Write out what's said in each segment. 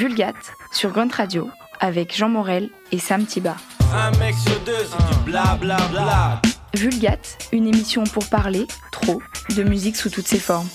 Vulgate sur Grand Radio avec Jean Morel et Sam Tiba. Un mec sur deux, c'est du bla bla bla. Vulgate, une émission pour parler, trop, de musique sous toutes ses formes.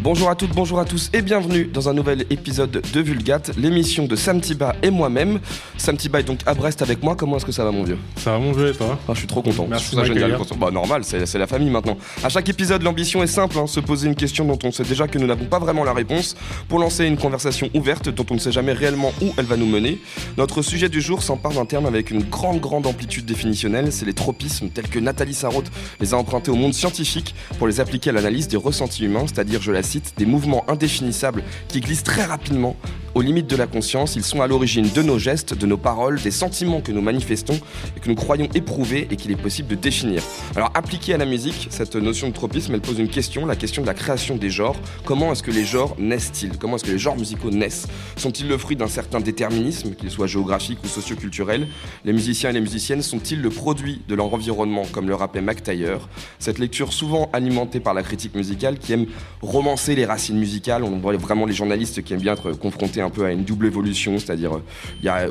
Bonjour à toutes, bonjour à tous et bienvenue dans un nouvel épisode de Vulgate, l'émission de Sam Tiba et moi-même. Sam Tiba est donc à Brest avec moi, comment est-ce que ça va mon vieux ? Ça va mon vieux et toi ? Ah, je suis trop content, merci, je trouve ça génial. Bah normal, c'est la famille maintenant. À chaque épisode, l'ambition est simple, se poser une question dont on sait déjà que nous n'avons pas vraiment la réponse, pour lancer une conversation ouverte dont on ne sait jamais réellement où elle va nous mener. Notre sujet du jour s'empare d'un terme avec une grande amplitude définitionnelle, c'est les tropismes tels que Nathalie Sarothe les a empruntés au monde scientifique pour les appliquer à l'analyse des ressentis humains, c'est-à-dire, je la cite, des mouvements indéfinissables qui glissent très rapidement aux limites de la conscience. Ils sont à l'origine de nos gestes, de nos paroles, des sentiments que nous manifestons et que nous croyons éprouver et qu'il est possible de définir. Alors appliquée à la musique, cette notion de tropisme, elle pose une question, la question de la création des genres. Comment est-ce que les genres naissent-ils ? Comment est-ce que les genres musicaux naissent ? Sont-ils le fruit d'un certain déterminisme, qu'il soit géographique ou socioculturel ? Les musiciens et les musiciennes sont-ils le produit de leur environnement, comme le rappelait Mac Taylor ? Cette lecture souvent alimentée par la critique musicale qui aime romancer les racines musicales, on voit vraiment les journalistes qui aiment bien être confrontés un peu à une double évolution, c'est-à-dire il y a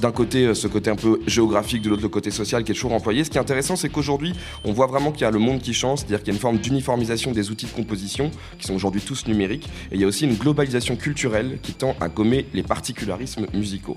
d'un côté ce côté un peu géographique, de l'autre le côté social qui est toujours employé. Ce qui est intéressant, c'est qu'aujourd'hui on voit vraiment qu'il y a le monde qui change, c'est-à-dire qu'il y a une forme d'uniformisation des outils de composition qui sont aujourd'hui tous numériques, et il y a aussi une globalisation culturelle qui tend à gommer les particularismes musicaux.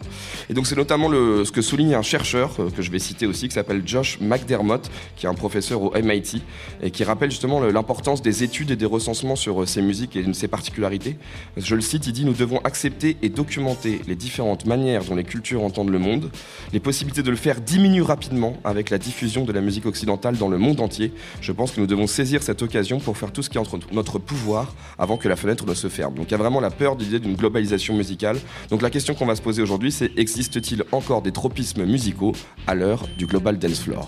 Et donc c'est notamment ce que souligne un chercheur que je vais citer aussi, qui s'appelle Josh McDermott, qui est un professeur au MIT et qui rappelle justement l'importance des études et des recensements sur ces musiques et ces particularités. Je le cite, il dit « Nous devons accepter et documenter les différentes manières dont les cultures entendent le monde. Les possibilités de le faire diminuent rapidement avec la diffusion de la musique occidentale dans le monde entier. Je pense que nous devons saisir cette occasion pour faire tout ce qui est entre notre pouvoir avant que la fenêtre ne se ferme. » Donc il y a vraiment la peur de l'idée d'une globalisation musicale. Donc la question qu'on va se poser aujourd'hui, c'est: existe-t-il encore des tropismes musicaux à l'heure du Global Dance Floor ?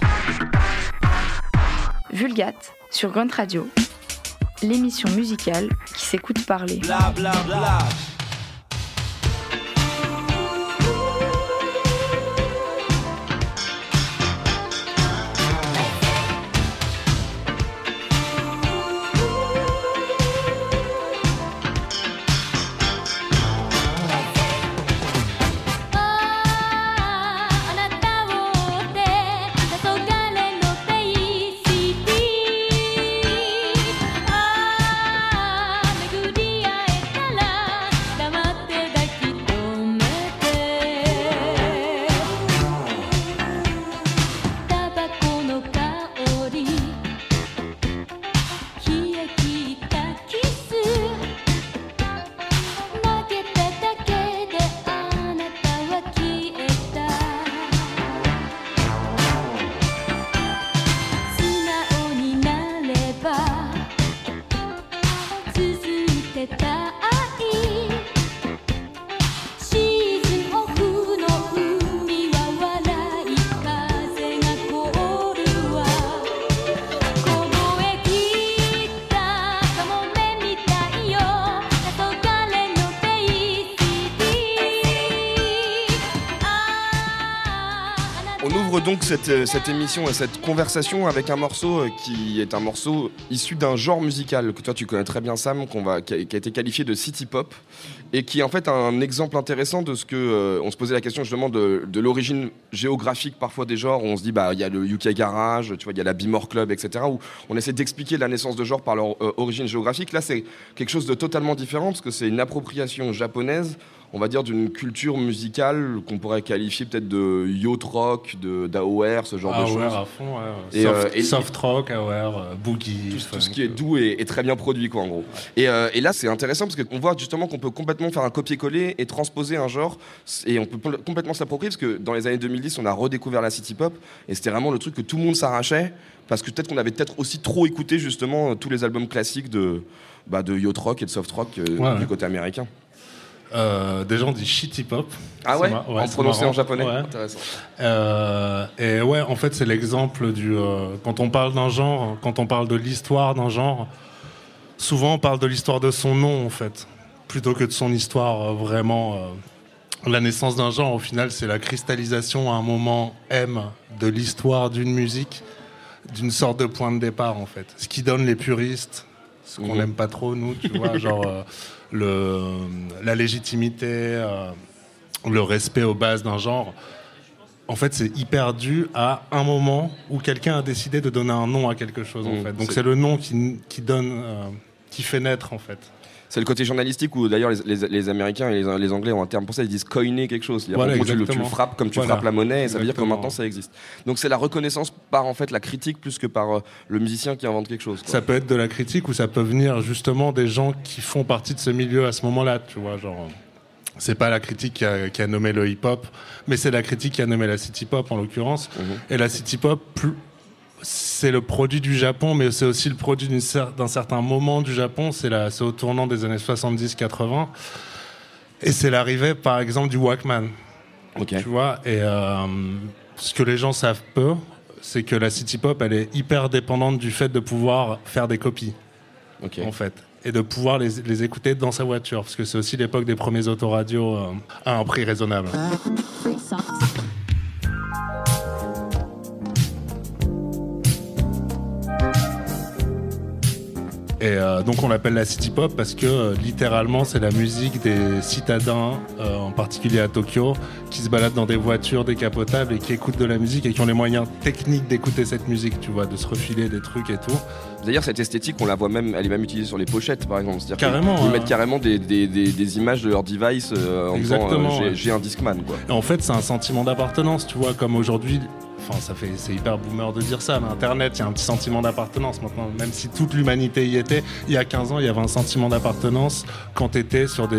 Vulgate sur Grand Radio, l'émission musicale qui s'écoute parler. Bla, bla, bla. Donc cette émission et cette conversation avec un morceau qui est un morceau issu d'un genre musical que toi tu connais très bien, Sam, qui a été qualifié de city pop, et qui est en fait un exemple intéressant de ce que on se posait la question justement de l'origine géographique parfois des genres, où on se dit bah il y a le UK Garage, tu vois, il y a la Bimore Club, etc., où on essaie d'expliquer la naissance de genres par leur origine géographique. Là c'est quelque chose de totalement différent, parce que c'est une appropriation japonaise, on va dire, d'une culture musicale qu'on pourrait qualifier peut-être de yacht rock, d'AOR, ce genre de choses. AOR à fond, ouais. Soft rock, AOR, boogie. Tout ce qui est doux et très bien produit, quoi, en gros. Et là, c'est intéressant parce qu'on voit justement qu'on peut complètement faire un copier-coller et transposer un genre, et on peut complètement s'approprier, parce que dans les années 2010, on a redécouvert la city pop, et c'était vraiment le truc que tout le monde s'arrachait, parce que peut-être qu'on avait aussi trop écouté justement tous les albums classiques de yacht rock et de soft rock du côté américain. Des gens disent shitty pop. Ah ouais, en prononcé en japonais. Ouais. Intéressant. Et ouais, en fait, c'est l'exemple du quand on parle d'un genre, quand on parle de l'histoire d'un genre, souvent on parle de l'histoire de son nom en fait, plutôt que de son histoire vraiment. La naissance d'un genre, au final, c'est la cristallisation à un moment M de l'histoire d'une musique, d'une sorte de point de départ en fait. Ce qui donne les puristes, ce qu'on n'aime pas trop, nous, tu vois, genre la légitimité, le respect aux bases d'un genre. En fait, c'est hyper dû à un moment où quelqu'un a décidé de donner un nom à quelque chose, en fait. Donc c'est le nom qui donne, qui fait naître, en fait. C'est le côté journalistique où d'ailleurs les Américains et les Anglais ont un terme pour ça, ils disent coiner quelque chose. Voilà, tu le frappes comme tu frappes la monnaie, et ça veut dire que maintenant ça existe. Donc c'est la reconnaissance par en fait la critique plus que par le musicien qui invente quelque chose, quoi. Ça peut être de la critique ou ça peut venir justement des gens qui font partie de ce milieu à ce moment-là, tu vois, genre. C'est pas la critique qui a nommé le hip-hop, mais c'est la critique qui a nommé la city-pop en l'occurrence. Et la city-pop, c'est le produit du Japon, mais c'est aussi le produit d'un certain moment du Japon. C'est au tournant des années 70-80. Et c'est l'arrivée, par exemple, du Walkman. Okay. Tu vois, et ce que les gens savent peu, c'est que la city pop, elle est hyper dépendante du fait de pouvoir faire des copies. Okay. En fait. Et de pouvoir les écouter dans sa voiture. Parce que c'est aussi l'époque des premiers autoradios à un prix raisonnable. Et donc on l'appelle la city pop parce que littéralement c'est la musique des citadins, en particulier à Tokyo, qui se baladent dans des voitures décapotables et qui écoutent de la musique et qui ont les moyens techniques d'écouter cette musique, tu vois, de se refiler des trucs et tout. D'ailleurs cette esthétique, on la voit même, elle est même utilisée sur les pochettes par exemple. C'est-à-dire qu'ils mettent carrément des images de leur device en disant j'ai un Discman, quoi. Et en fait c'est un sentiment d'appartenance, tu vois, comme aujourd'hui. Enfin, c'est hyper boomer de dire ça, mais Internet, il y a un petit sentiment d'appartenance maintenant. Même si toute l'humanité y était, il y a 15 ans, il y avait un sentiment d'appartenance quand t'étais sur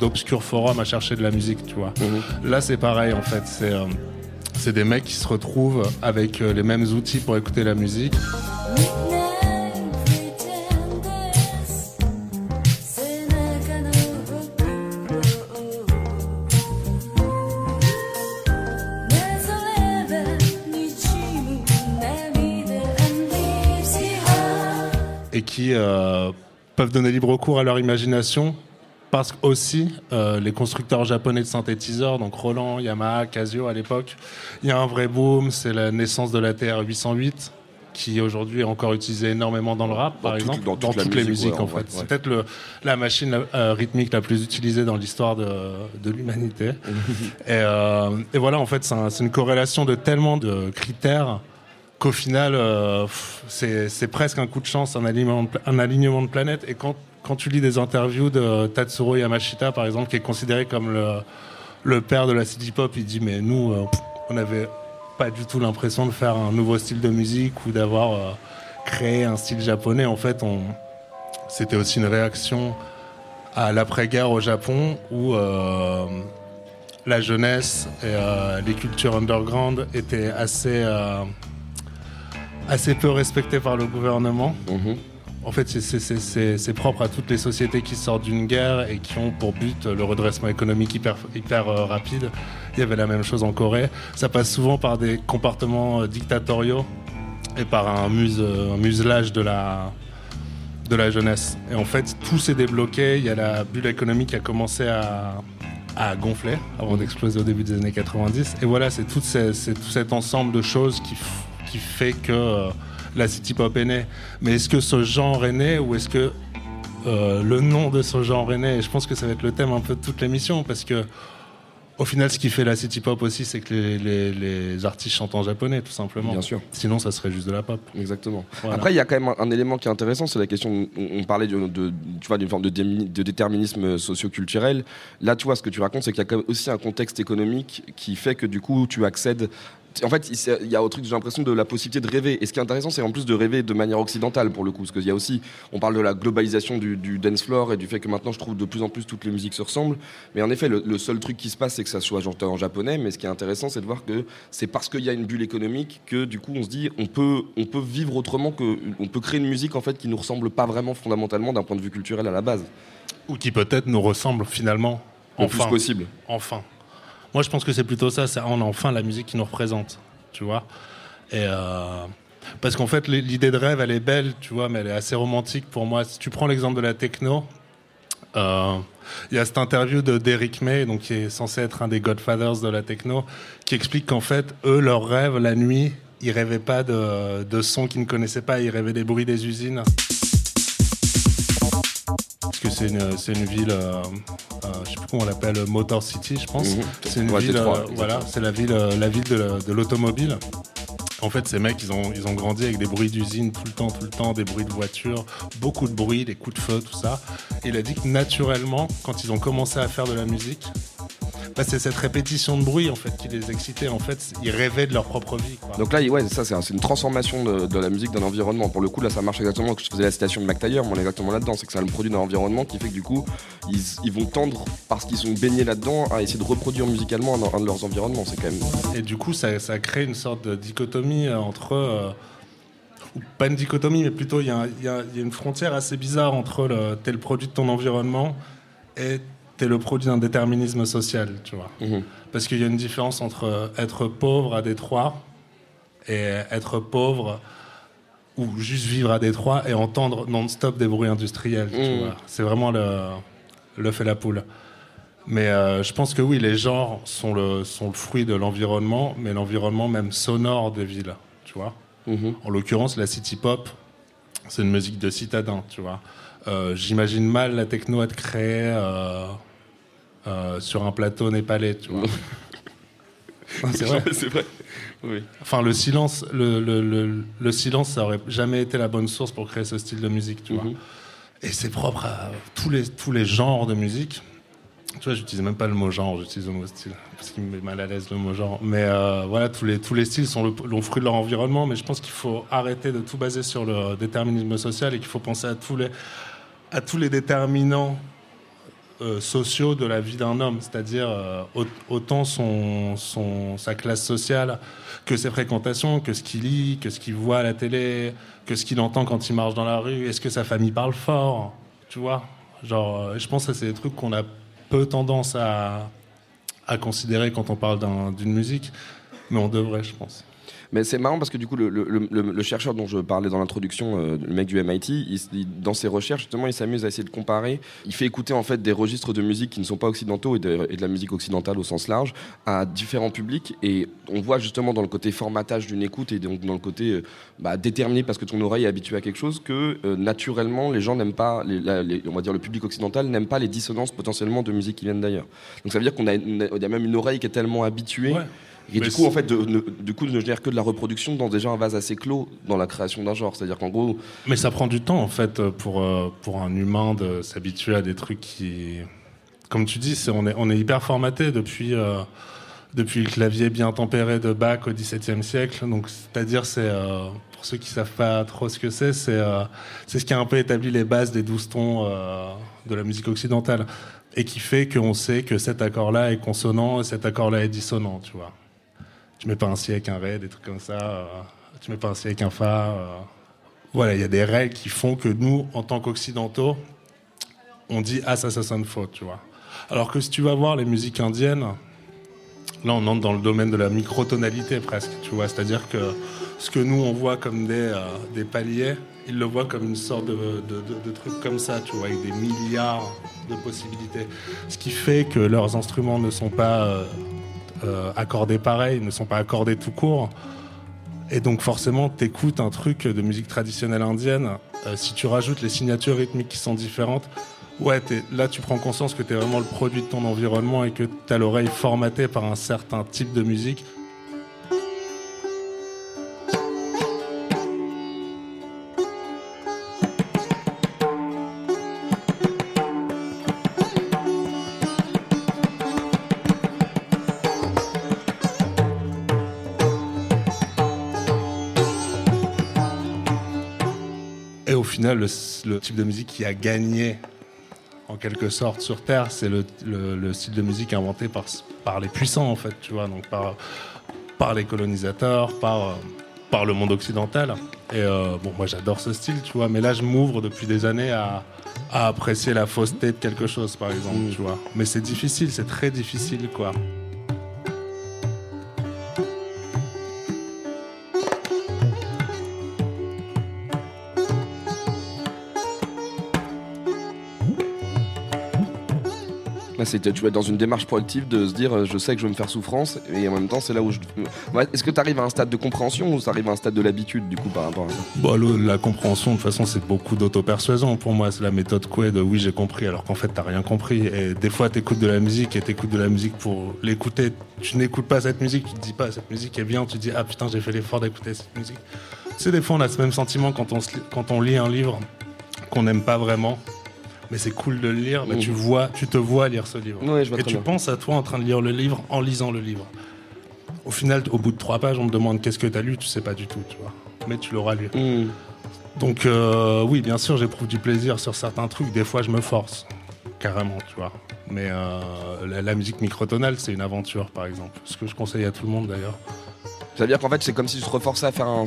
d'obscurs forums à chercher de la musique, tu vois. Là, c'est pareil, en fait. C'est des mecs qui se retrouvent avec les mêmes outils pour écouter la musique. Et qui peuvent donner libre cours à leur imagination parce qu'aussi les constructeurs japonais de synthétiseurs, donc Roland, Yamaha, Casio à l'époque, il y a un vrai boom, c'est la naissance de la TR-808 qui aujourd'hui est encore utilisée énormément dans le rap, par exemple, dans toutes les musiques en fait. C'est peut-être la machine rythmique la plus utilisée dans l'histoire de l'humanité. Et voilà, en fait, c'est une corrélation de tellement de critères qu'au final, c'est presque un coup de chance, un alignement de planète. Et quand tu lis des interviews de Tatsuro Yamashita, par exemple, qui est considéré comme le père de la city pop, il dit « Mais nous, on n'avait pas du tout l'impression de faire un nouveau style de musique ou d'avoir créé un style japonais. En fait, c'était aussi une réaction à l'après-guerre au Japon où... la jeunesse et les cultures underground étaient assez peu respectées par le gouvernement. En fait, c'est propre à toutes les sociétés qui sortent d'une guerre et qui ont pour but le redressement économique hyper rapide. Il y avait la même chose en Corée. Ça passe souvent par des comportements dictatoriaux et par un muselage de la jeunesse. Et en fait, tout s'est débloqué. Il y a la bulle économique qui a commencé à gonfler avant d'exploser au début des années 90. Et voilà, c'est tout cet ensemble de choses qui fait que la city pop est née. Mais est-ce que ce genre est né ou est-ce que le nom de ce genre est né? Et je pense que ça va être le thème un peu de toute l'émission parce que au final, ce qui fait la city pop aussi, c'est que les artistes chantent en japonais, tout simplement. Bien sûr. Sinon, ça serait juste de la pop. Exactement. Voilà. Après, il y a quand même un élément qui est intéressant, c'est la question. On parlait d'une forme de déterminisme socio-culturel. Là, tu vois, ce que tu racontes, c'est qu'il y a quand même aussi un contexte économique qui fait que du coup, tu accèdes. En fait, il y a autre truc, j'ai l'impression, de la possibilité de rêver. Et ce qui est intéressant, c'est en plus de rêver de manière occidentale, pour le coup. Parce qu'il y a aussi, on parle de la globalisation du dance floor et du fait que maintenant, je trouve de plus en plus toutes les musiques se ressemblent. Mais en effet, le seul truc qui se passe, c'est que ça soit genre en japonais. Mais ce qui est intéressant, c'est de voir que c'est parce qu'il y a une bulle économique que du coup, on se dit, on peut vivre autrement, on peut créer une musique en fait qui nous ressemble pas vraiment fondamentalement d'un point de vue culturel à la base. Ou qui peut-être nous ressemble finalement. Le plus possible. Enfin. Moi, je pense que c'est plutôt ça. On a enfin la musique qui nous représente, tu vois. Et parce qu'en fait, l'idée de rêve, elle est belle, tu vois, mais elle est assez romantique pour moi. Si tu prends l'exemple de la techno, il y a cette interview d'Eric May, donc qui est censé être un des Godfathers de la techno, qui explique qu'en fait, eux, leur rêve, la nuit, ils rêvaient pas de sons qu'ils ne connaissaient pas, ils rêvaient des bruits des usines. Parce que c'est une ville, je sais plus comment on l'appelle, Motor City, je pense. Mmh. C'est une ville, voilà, c'est la ville de l'automobile. En fait, ces mecs, ils ont grandi avec des bruits d'usine tout le temps, des bruits de voiture, beaucoup de bruit, des coups de feu, tout ça. Et il a dit que naturellement, quand ils ont commencé à faire de la musique, bah, c'est cette répétition de bruit en fait qui les excitait. En fait, ils rêvaient de leur propre vie, quoi. Donc là, ouais, ça c'est une transformation de la musique d'un environnement. Pour le coup, là, ça marche exactement. Je faisais la citation de Mac Taylor, mais on est exactement là-dedans. C'est que ça le produit d'un environnement qui fait que du coup, ils vont tendre, parce qu'ils sont baignés là-dedans, à essayer de reproduire musicalement un de leurs environnements. C'est quand même. Et du coup, ça crée une sorte de dichotomie entre. Ou pas une dichotomie, mais plutôt il y a une frontière assez bizarre entre t'es le produit de ton environnement et t'es le produit d'un déterminisme social, tu vois. Mmh. Parce qu'il y a une différence entre être pauvre à Détroit et être pauvre ou juste vivre à Détroit et entendre non-stop des bruits industriels, tu vois. C'est vraiment l'œuf et la poule. Mais je pense que oui, les genres sont le fruit de l'environnement, mais l'environnement même sonore des villes, tu vois. Mmh. En l'occurrence, la city pop, c'est une musique de citadin, tu vois. J'imagine mal la techno être créée sur un plateau népalais, tu vois. Non, c'est vrai. Oui. Enfin, le silence, ça aurait jamais été la bonne source pour créer ce style de musique, tu vois. Et c'est propre à tous les genres de musique. Tu vois, j'utilise même pas le mot genre, j'utilise le mot style, parce qu'il me met mal à l'aise le mot genre. Mais voilà, tous les styles sont le fruit de leur environnement, mais je pense qu'il faut arrêter de tout baser sur le déterminisme social et qu'il faut penser à tous les déterminants sociaux de la vie d'un homme, c'est-à-dire autant sa classe sociale que ses fréquentations, que ce qu'il lit, que ce qu'il voit à la télé, que ce qu'il entend quand il marche dans la rue, est-ce que sa famille parle fort, tu vois. Genre, je pense que c'est des trucs qu'on a peu tendance à considérer quand on parle d'une musique, mais on devrait, je pense. Mais c'est marrant parce que du coup, le chercheur dont je parlais dans l'introduction, le mec du MIT, dans ses recherches, justement, il s'amuse à essayer de comparer. Il fait écouter en fait des registres de musique qui ne sont pas occidentaux et de la musique occidentale au sens large à différents publics. Et on voit justement dans le côté formatage d'une écoute et donc dans le côté déterminé parce que ton oreille est habituée à quelque chose que naturellement les gens n'aiment pas, on va dire le public occidental n'aime pas les dissonances potentiellement de musique qui viennent d'ailleurs. Donc ça veut dire qu'on a même une oreille qui est tellement habituée. Ouais. Et mais du coup, en fait, de ne génère que de la reproduction dans déjà un vase assez clos dans la création d'un genre. C'est-à-dire qu'en gros. Mais ça prend du temps, en fait, pour un humain de s'habituer à des trucs qui. Comme tu dis, on est hyper formaté depuis le clavier bien tempéré de Bach au XVIIe siècle. Donc, c'est-à-dire, pour ceux qui ne savent pas trop ce que c'est ce qui a un peu établi les bases des 12 tons de la musique occidentale. Et qui fait qu'on sait que cet accord-là est consonant et cet accord-là est dissonant, tu vois. Tu mets pas un si avec un ré, des trucs comme ça. Tu mets pas un si avec un fa. Voilà, il y a des règles qui font que nous, en tant qu'occidentaux, on dit « Ah, ça sonne faux », tu vois. Alors que si tu vas voir les musiques indiennes, là, on entre dans le domaine de la microtonalité presque, tu vois. C'est-à-dire que ce que nous, on voit comme des paliers, ils le voient comme une sorte de truc comme ça, tu vois, avec des milliards de possibilités. Ce qui fait que leurs instruments ne sont pas... accordés pareil, ne sont pas accordés tout court, et donc forcément t'écoutes un truc de musique traditionnelle indienne, si tu rajoutes les signatures rythmiques qui sont différentes, ouais, là tu prends conscience que t'es vraiment le produit de ton environnement et que t'as l'oreille formatée par un certain type de musique. Le type de musique qui a gagné en quelque sorte sur Terre, c'est le style de musique inventé par les puissants en fait, tu vois, donc par les colonisateurs, par le monde occidental. Et bon, moi j'adore ce style, tu vois, mais là je m'ouvre depuis des années à apprécier la fausseté de quelque chose, par exemple, tu vois. Mais c'est difficile, c'est très difficile, quoi. C'était, tu vas être dans une démarche proactive de se dire je sais que je vais me faire souffrance, et en même temps c'est là où je... Est-ce que tu arrives à un stade de compréhension ou tu arrives à un stade de l'habitude du coup par rapport à ça? Bon, la compréhension de toute façon c'est beaucoup d'auto-persuasion pour moi, c'est la méthode Quaid, oui j'ai compris alors qu'en fait t'as rien compris, et des fois t'écoutes de la musique et t'écoutes de la musique pour l'écouter, tu n'écoutes pas cette musique, tu te dis pas cette musique est bien, tu te dis ah putain j'ai fait l'effort d'écouter cette musique. C'est des fois on a ce même sentiment quand on lit un livre qu'on n'aime pas vraiment. Mais c'est cool de le lire, mais tu te vois lire ce livre. Ouais, je vois. Et tu penses à toi en train de lire le livre en lisant le livre. Au final, au bout de 3 pages, on me demande qu'est-ce que t'as lu, tu sais pas du tout, tu vois. Mais tu l'auras lu. Donc oui, bien sûr, j'éprouve du plaisir sur certains trucs. Des fois, je me force, carrément, tu vois. Mais la musique microtonale, c'est une aventure, par exemple. Ce que je conseille à tout le monde, d'ailleurs. C'est-à-dire qu'en fait, c'est comme si tu te reforçais à faire un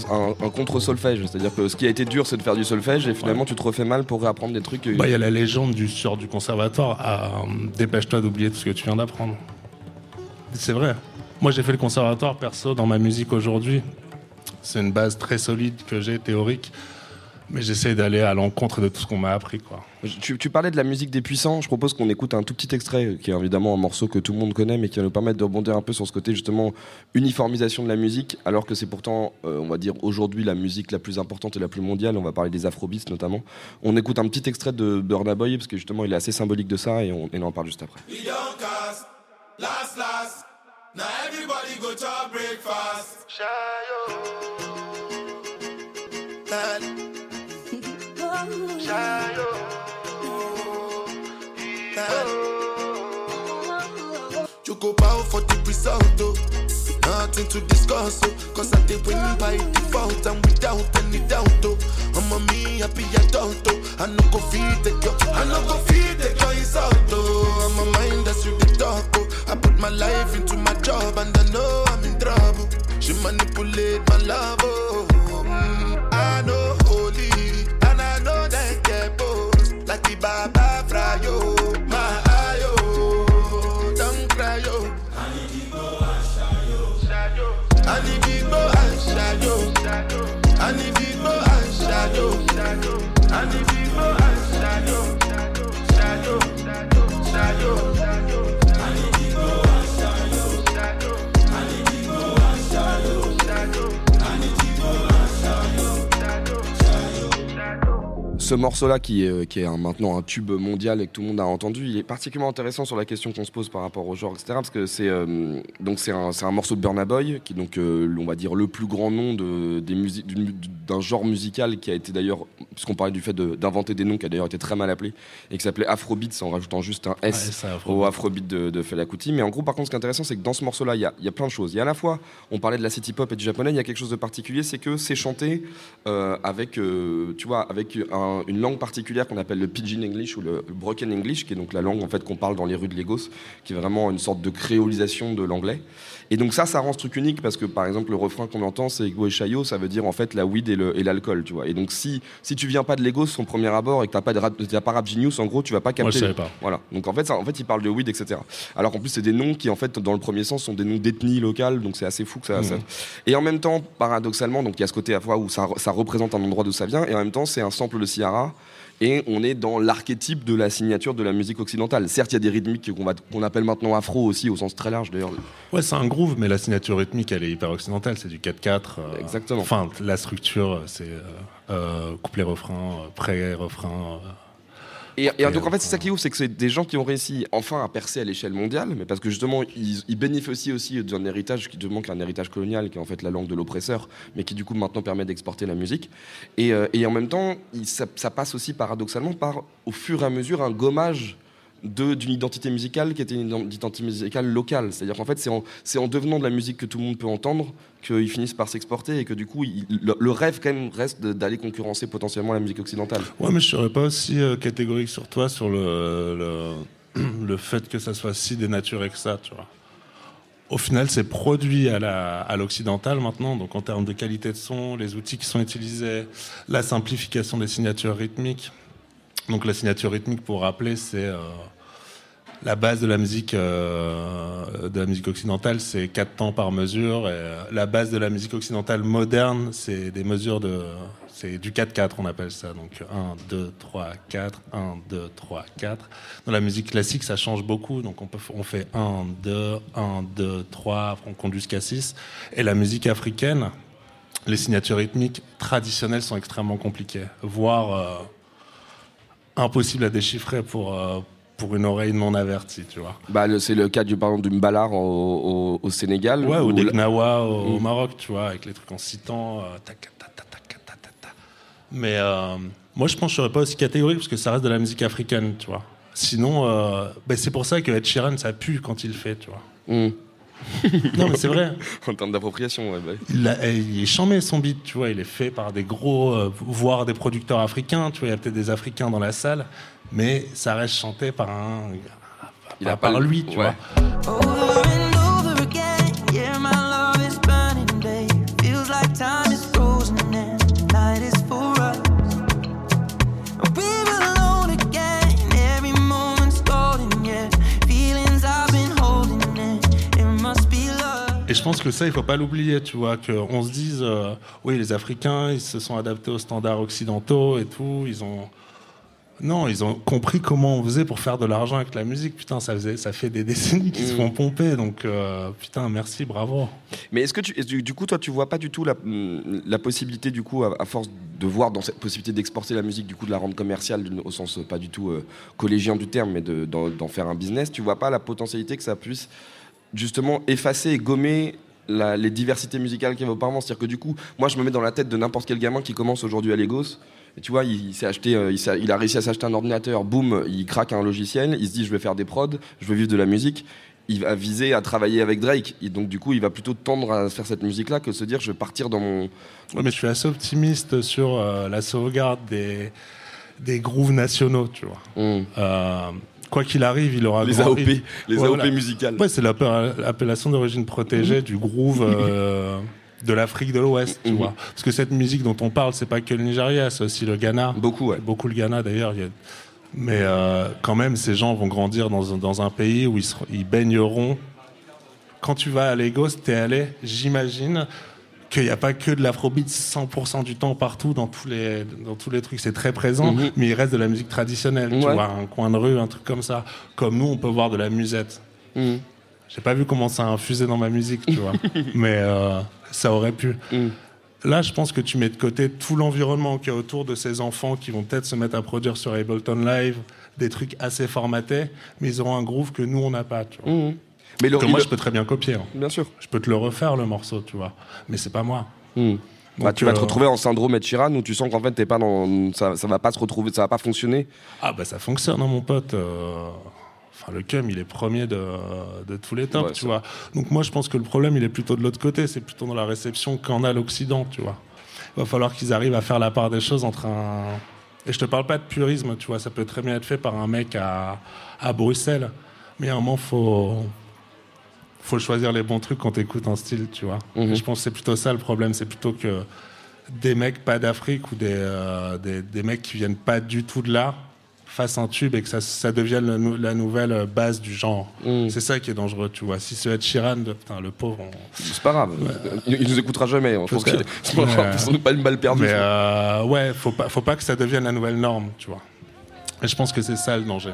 contre-solfège. C'est-à-dire que ce qui a été dur, c'est de faire du solfège et finalement, tu te refais mal pour réapprendre des trucs. Il y a la légende du sort du conservatoire à dépêche-toi d'oublier tout ce que tu viens d'apprendre. C'est vrai. Moi, j'ai fait le conservatoire perso dans ma musique aujourd'hui. C'est une base très solide que j'ai, théorique. Mais j'essaie d'aller à l'encontre de tout ce qu'on m'a appris, quoi. Tu parlais de la musique des puissants. Je propose qu'on écoute un tout petit extrait, qui est évidemment un morceau que tout le monde connaît, mais qui va nous permettre de rebondir un peu sur ce côté justement uniformisation de la musique, alors que c'est pourtant, on va dire aujourd'hui la musique la plus importante et la plus mondiale. On va parler des Afrobeats notamment. On écoute un petit extrait de Burna Boy parce que justement il est assez symbolique de ça, et on en parle juste après. You go power for the result, though. Nothing to discuss, oh. Cause I did win by default and without any doubt, oh. I'm a me happy adult, oh. I no go feed the girl, I no go feed the girl insult, oh. I'm a mind that's you the talk, oh. I put my life into my job and I know I'm in trouble. She manipulate my love, oh. I know holy and I know that get both like the Baba Frayo. Ce morceau-là, qui est maintenant un tube mondial et que tout le monde a entendu, il est particulièrement intéressant sur la question qu'on se pose par rapport au genre, etc. Parce que donc c'est un morceau de Burna Boy, qui est donc, on va dire, le plus grand nom d'un genre musical qui a été d'ailleurs, puisqu'on parlait du fait d'inventer des noms, qui a d'ailleurs été très mal appelé, et qui s'appelait Afrobeats en rajoutant juste un S au Afrobeat de Fela Kuti. Mais en gros, par contre, ce qui est intéressant, c'est que dans ce morceau-là, il y a plein de choses. Il y a à la fois, on parlait de la city pop et du japonais, il y a quelque chose de particulier, c'est que c'est chanté avec une langue particulière qu'on appelle le Pidgin English ou le Broken English, qui est donc la langue en fait qu'on parle dans les rues de Lagos, qui est vraiment une sorte de créolisation de l'anglais. Et donc ça rend ce truc unique, parce que par exemple le refrain qu'on entend c'est Igbo et Chayo, ça veut dire en fait la weed et l'alcool, tu vois. Et donc si tu viens pas de Lagos son premier abord et que t'as pas Rap Genius, en gros tu vas pas capter. Moi je savais pas. Voilà. Donc en fait il parle de weed, etc. Alors qu'en plus c'est des noms qui en fait dans le premier sens sont des noms d'ethnie locale, donc c'est assez fou que ça. Et en même temps paradoxalement, donc il y a ce côté à la fois où ça représente un endroit d'où ça vient, et en même temps c'est un sample de Ciara, et on est dans l'archétype de la signature de la musique occidentale. Certes, il y a des rythmiques qu'on appelle maintenant afro aussi, au sens très large d'ailleurs. Ouais, c'est un groove, mais la signature rythmique, elle est hyper occidentale, c'est du 4-4. Exactement. Enfin, la structure, c'est couplet-refrain, pré-refrain... Et donc en fait c'est ça qui est ouf, c'est que c'est des gens qui ont réussi enfin à percer à l'échelle mondiale, mais parce que justement ils bénéficient aussi d'un héritage qui demande un héritage colonial, qui est en fait la langue de l'oppresseur, mais qui du coup maintenant permet d'exporter la musique, et en même temps ça passe aussi paradoxalement par au fur et à mesure un gommage d'une identité musicale qui était une identité musicale locale. C'est-à-dire qu'en fait, c'est en devenant de la musique que tout le monde peut entendre qu'ils finissent par s'exporter, et que du coup, le rêve quand même reste d'aller concurrencer potentiellement la musique occidentale. Ouais, mais je serais pas aussi catégorique sur toi, sur le fait que ça soit si dénaturé que ça, tu vois. Au final, c'est produit à l'occidental maintenant, donc en termes de qualité de son, les outils qui sont utilisés, la simplification des signatures rythmiques. Donc la signature rythmique, pour rappeler, c'est la base de la musique occidentale, c'est 4 temps par mesure. Et, la base de la musique occidentale moderne, c'est des mesures de... C'est du 4-4, on appelle ça. Donc 1, 2, 3, 4, 1, 2, 3, 4. Dans la musique classique, ça change beaucoup. Donc on fait 1, 2, 1, 2, 3, on compte jusqu'à 6. Et la musique africaine, les signatures rythmiques traditionnelles sont extrêmement compliquées, voire impossibles à déchiffrer pour une oreille non avertie, tu vois. Bah, c'est le cas du Mbalar au Sénégal. Ouais, ou des Gnawa au Maroc, tu vois, avec les trucs en citant. Mais moi, je pense que je ne serais pas aussi catégorique parce que ça reste de la musique africaine, tu vois. Sinon, bah, c'est pour ça que Ed Sheeran, ça pue quand il fait, tu vois. Non, mais c'est vrai. En termes d'appropriation, ouais. Bah. Il est chambé, son beat, tu vois. Il est fait par des gros, voire des producteurs africains, tu vois. Il y a peut-être des Africains dans la salle, mais ça reste chanté par un... par lui, tu vois. Et je pense que ça, il ne faut pas l'oublier, tu vois, qu'on se dise, oui, les Africains, ils se sont adaptés aux standards occidentaux et tout, Non, ils ont compris comment on faisait pour faire de l'argent avec la musique. Putain, ça fait des décennies qu'ils se font pomper. Donc, putain, merci, bravo. Mais est-ce que du coup, toi, tu vois pas du tout la possibilité, du coup, à force de voir dans cette possibilité d'exporter la musique, du coup, de la rendre commerciale, au sens pas du tout collégien du terme, mais d'en faire un business, tu vois pas la potentialité que ça puisse justement effacer et gommer les diversités musicales qu'il y avait auparavant. C'est-à-dire que du coup, moi, je me mets dans la tête de n'importe quel gamin qui commence aujourd'hui à Lagos. Et tu vois, il a réussi à s'acheter un ordinateur, boum, il craque un logiciel, il se dit je vais faire des prods, je vais vivre de la musique, il va viser à travailler avec Drake, et donc du coup il va plutôt tendre à faire cette musique-là que se dire je vais partir dans mon... Ouais, mais je suis assez optimiste sur la sauvegarde des grooves nationaux, tu vois. Quoi qu'il arrive, il aura... Les AOP, AOP musicales. Ouais, c'est l'appellation d'origine protégée du groove... de l'Afrique de l'Ouest, tu vois. Parce que cette musique dont on parle, c'est pas que le Nigeria, c'est aussi le Ghana. Beaucoup, ouais. Beaucoup le Ghana, d'ailleurs. Mais quand même, ces gens vont grandir dans un pays où ils baigneront. Quand tu vas à Lagos, t'es allé, j'imagine qu'il n'y a pas que de l'afrobeat 100% du temps partout, dans tous les trucs. C'est très présent, mais il reste de la musique traditionnelle, tu vois. Un coin de rue, un truc comme ça. Comme nous, on peut voir de la musette. J'ai pas vu comment ça a infusé dans ma musique, tu vois. Mais ça aurait pu. Là, je pense que tu mets de côté tout l'environnement qu'il y a autour de ces enfants qui vont peut-être se mettre à produire sur Ableton Live des trucs assez formatés, mais ils auront un groove que nous, on n'a pas, tu vois. Mais que moi, je peux très bien copier. Hein. Bien sûr. Je peux te le refaire, le morceau, tu vois. Mais c'est pas moi. Donc, bah, tu vas te retrouver en syndrome Ed Sheeran où tu sens qu'en fait, t'es pas dans... ça va pas se retrouver, ça va pas fonctionner. Ah bah, ça fonctionne, hein, mon pote. Le cum, il est premier de tous les tops, ouais, tu vois. Donc moi, je pense que le problème, il est plutôt de l'autre côté. C'est plutôt dans la réception qu'en a l'Occident, tu vois. Il va falloir qu'ils arrivent à faire la part des choses entre un... Et je te parle pas de purisme, tu vois. Ça peut très bien être fait par un mec à Bruxelles. Mais à un moment, faut choisir les bons trucs quand t'écoutes un style, tu vois. Je pense que c'est plutôt ça, le problème. C'est plutôt que des mecs pas d'Afrique ou des mecs qui viennent pas du tout de là fasse un tube et que ça devienne la nouvelle base du genre. C'est ça qui est dangereux, tu vois. Si ce Ed Sheeran, putain, le pauvre... C'est pas grave, il nous écoutera jamais. Je pense qu'il n'est pas une balle perdue. Mais faut pas que ça devienne la nouvelle norme, tu vois. Et je pense que c'est ça le danger.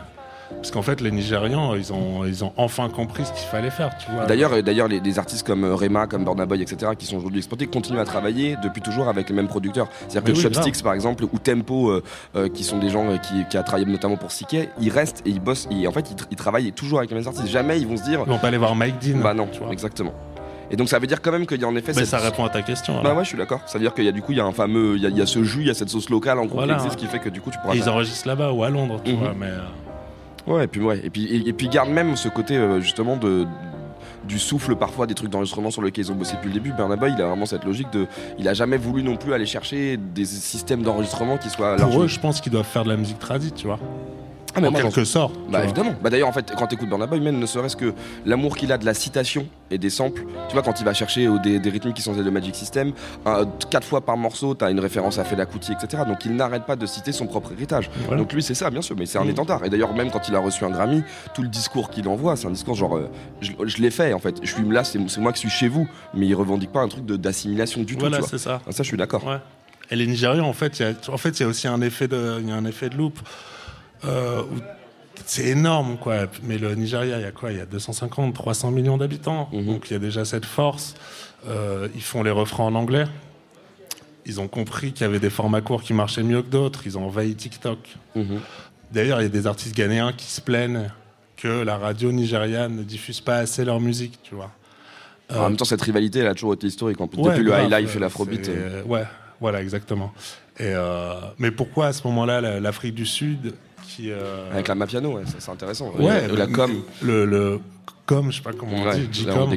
Parce qu'en fait, les Nigérians, ils ont enfin compris ce qu'il fallait faire, tu vois. D'ailleurs, des artistes comme Rema, comme Burna Boy, etc., qui sont aujourd'hui exploités, continuent à travailler depuis toujours avec les mêmes producteurs. C'est-à-dire que Chopsticks, par exemple, ou Tempo, qui sont des gens qui a travaillé notamment pour Siké, ils restent et ils bossent. Et en fait, ils travaillent toujours avec les mêmes artistes. Jamais ils vont se dire... Ils vont pas aller voir Mike Dean. Bah non, tu vois. Exactement. Et donc ça veut dire quand même qu'il y a en effet... Mais ça répond à ta question. Bah ouais, je suis d'accord. Ça veut dire qu'il y a du coup, il y a un fameux... Il y a ce jus, il y a cette sauce locale, en gros, qui existe, qui fait que du coup, tu pourras... Ils enregistrent là-bas ou à Londres, tu vois, mais... Et puis garde même ce côté justement du souffle parfois des trucs d'enregistrement sur lesquels ils ont bossé depuis le début. Burna Boy, il a vraiment cette logique de... Il a jamais voulu non plus aller chercher des systèmes d'enregistrement qui soient... Pour eux, je pense qu'ils doivent faire de la musique tradie, tu vois. Ah, mais en quelque sorte. Bah évidemment. Bah d'ailleurs, en fait, quand t'écoutes Burna Boy, même ne serait-ce que l'amour qu'il a de la citation et des samples, tu vois, quand il va chercher des rythmes qui sont celles de Magic System, 4 fois par morceau, t'as une référence à Fela Kuti, etc. Donc il n'arrête pas de citer son propre héritage. Voilà. Donc lui, c'est ça, bien sûr, mais c'est un étendard. Et d'ailleurs, même quand il a reçu un Grammy, tout le discours qu'il envoie, c'est un discours genre, je l'ai fait, en fait. Je suis là, c'est moi qui suis chez vous, mais il revendique pas un truc d'assimilation du tout. Voilà, tu vois. C'est ça. Ah, ça, je suis d'accord. Ouais. Et les Nigérians, en fait, il y a aussi un effet de loupe. C'est énorme, quoi. Mais le Nigeria, il y a quoi ? Il y a 250, 300 millions d'habitants. Mmh. Donc il y a déjà cette force. Ils font les refrains en anglais. Ils ont compris qu'il y avait des formats courts qui marchaient mieux que d'autres. Ils ont envahi TikTok. Mmh. D'ailleurs, il y a des artistes ghanéens qui se plaignent que la radio nigériane ne diffuse pas assez leur musique, tu vois. En même temps, cette rivalité, elle a toujours été historique. Depuis le high life et l'afrobeat. Ouais, voilà, exactement. Mais pourquoi à ce moment-là, l'Afrique du Sud, avec la Mapiano, ouais, c'est intéressant. Ouais, la com, le com, je sais pas comment on dit, G-com,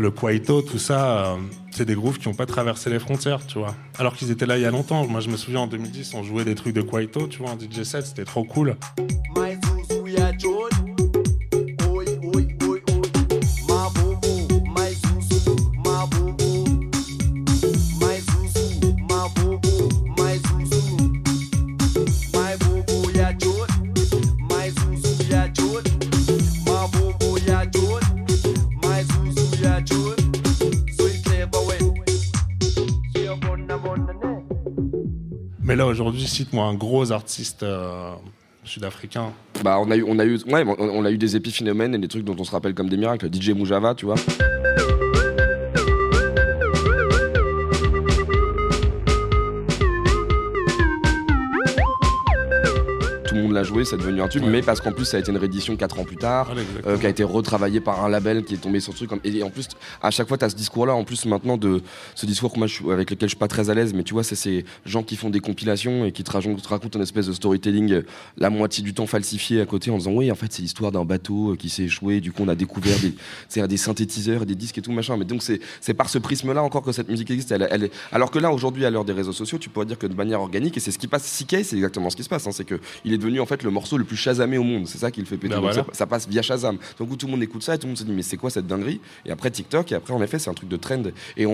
le Kwaito, tout ça, c'est des groupes qui n'ont pas traversé les frontières, tu vois. Alors qu'ils étaient là il y a longtemps. Moi, je me souviens en 2010, on jouait des trucs de Kwaito, tu vois, en DJ set, c'était trop cool. Mais là aujourd'hui, cite-moi un gros artiste sud-africain. Bah on a eu des épiphénomènes et des trucs dont on se rappelle comme des miracles. DJ Moujava, tu vois. L'a joué, c'est devenu un tube, mais parce qu'en plus ça a été une réédition 4 ans plus tard, qui a été retravaillée par un label qui est tombé sur le truc. Et en plus, à chaque fois, t'as ce discours-là, en plus maintenant, de ce discours que moi, avec lequel je suis pas très à l'aise, mais tu vois, c'est ces gens qui font des compilations et qui te racontent une espèce de storytelling la moitié du temps falsifié à côté en disant oui, en fait, c'est l'histoire d'un bateau qui s'est échoué, du coup, on a découvert des synthétiseurs, des disques et tout, machin. Mais donc, c'est par ce prisme-là encore que cette musique existe. Elle est... Alors que là, aujourd'hui, à l'heure des réseaux sociaux, tu pourrais dire que de manière organique, et c'est ce qui passe, CK, c'est exactement ce qui se passe, hein, c'est qu'il est devenu en fait le morceau le plus shazamé au monde, c'est ça qui le fait péter. Ben voilà. Ça passe via Shazam. Donc tout le monde écoute ça et tout le monde se dit mais c'est quoi cette dinguerie ? Et après TikTok, et après en effet c'est un truc de trend. Et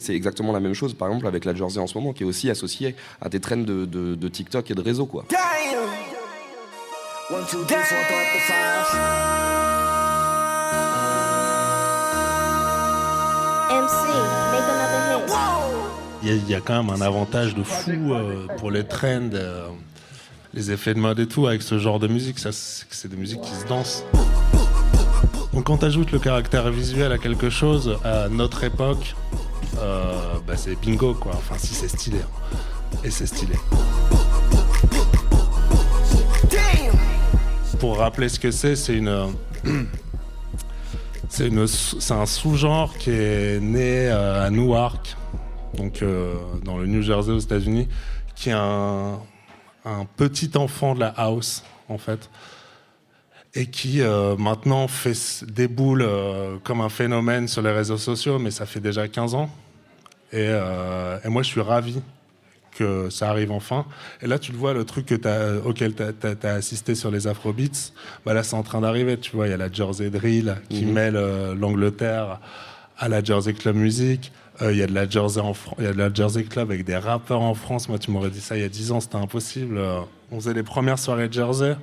c'est exactement la même chose par exemple avec la Jersey en ce moment qui est aussi associée à des trends de TikTok et de réseau quoi. Il y a quand même un avantage de fou pour les trends. Les effets de mode et tout, avec ce genre de musique, ça, c'est des musiques qui se dansent. Donc quand t'ajoutes le caractère visuel à quelque chose, à notre époque, bah c'est bingo quoi, enfin si c'est stylé, hein. Et c'est stylé. Pour rappeler ce que c'est un sous-genre qui est né à Newark, donc dans le New Jersey aux États-Unis, qui est un petit enfant de la house, en fait, et qui maintenant déboule comme un phénomène sur les réseaux sociaux, mais ça fait déjà 15 ans. Et moi, je suis ravi que ça arrive enfin. Et là, tu le vois, le truc auquel t'as assisté sur les Afrobeats, bah là, c'est en train d'arriver, tu vois. Il y a la Jersey Drill qui mêle l'Angleterre à la Jersey Club Music. Il y a de la Jersey Club avec des rappeurs en France. Moi, tu m'aurais dit ça il y a 10 ans, c'était impossible. On faisait les premières soirées de Jersey.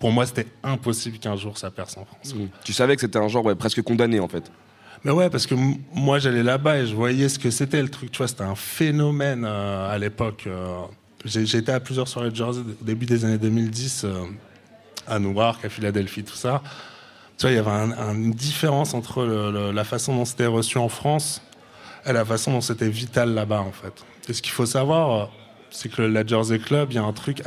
Pour moi, c'était impossible qu'un jour ça perce en France. Mmh. Tu savais que c'était un genre presque condamné, en fait. Mais ouais, parce que moi, j'allais là-bas et je voyais ce que c'était le truc. Tu vois, c'était un phénomène à l'époque. J'étais à plusieurs soirées de Jersey au début des années 2010, à Newark, à Philadelphie, tout ça. Tu vois, il y avait une différence entre la façon dont c'était reçu en France et la façon dont c'était vital là-bas, en fait. Et ce qu'il faut savoir, c'est que la Jersey Club, il y a un truc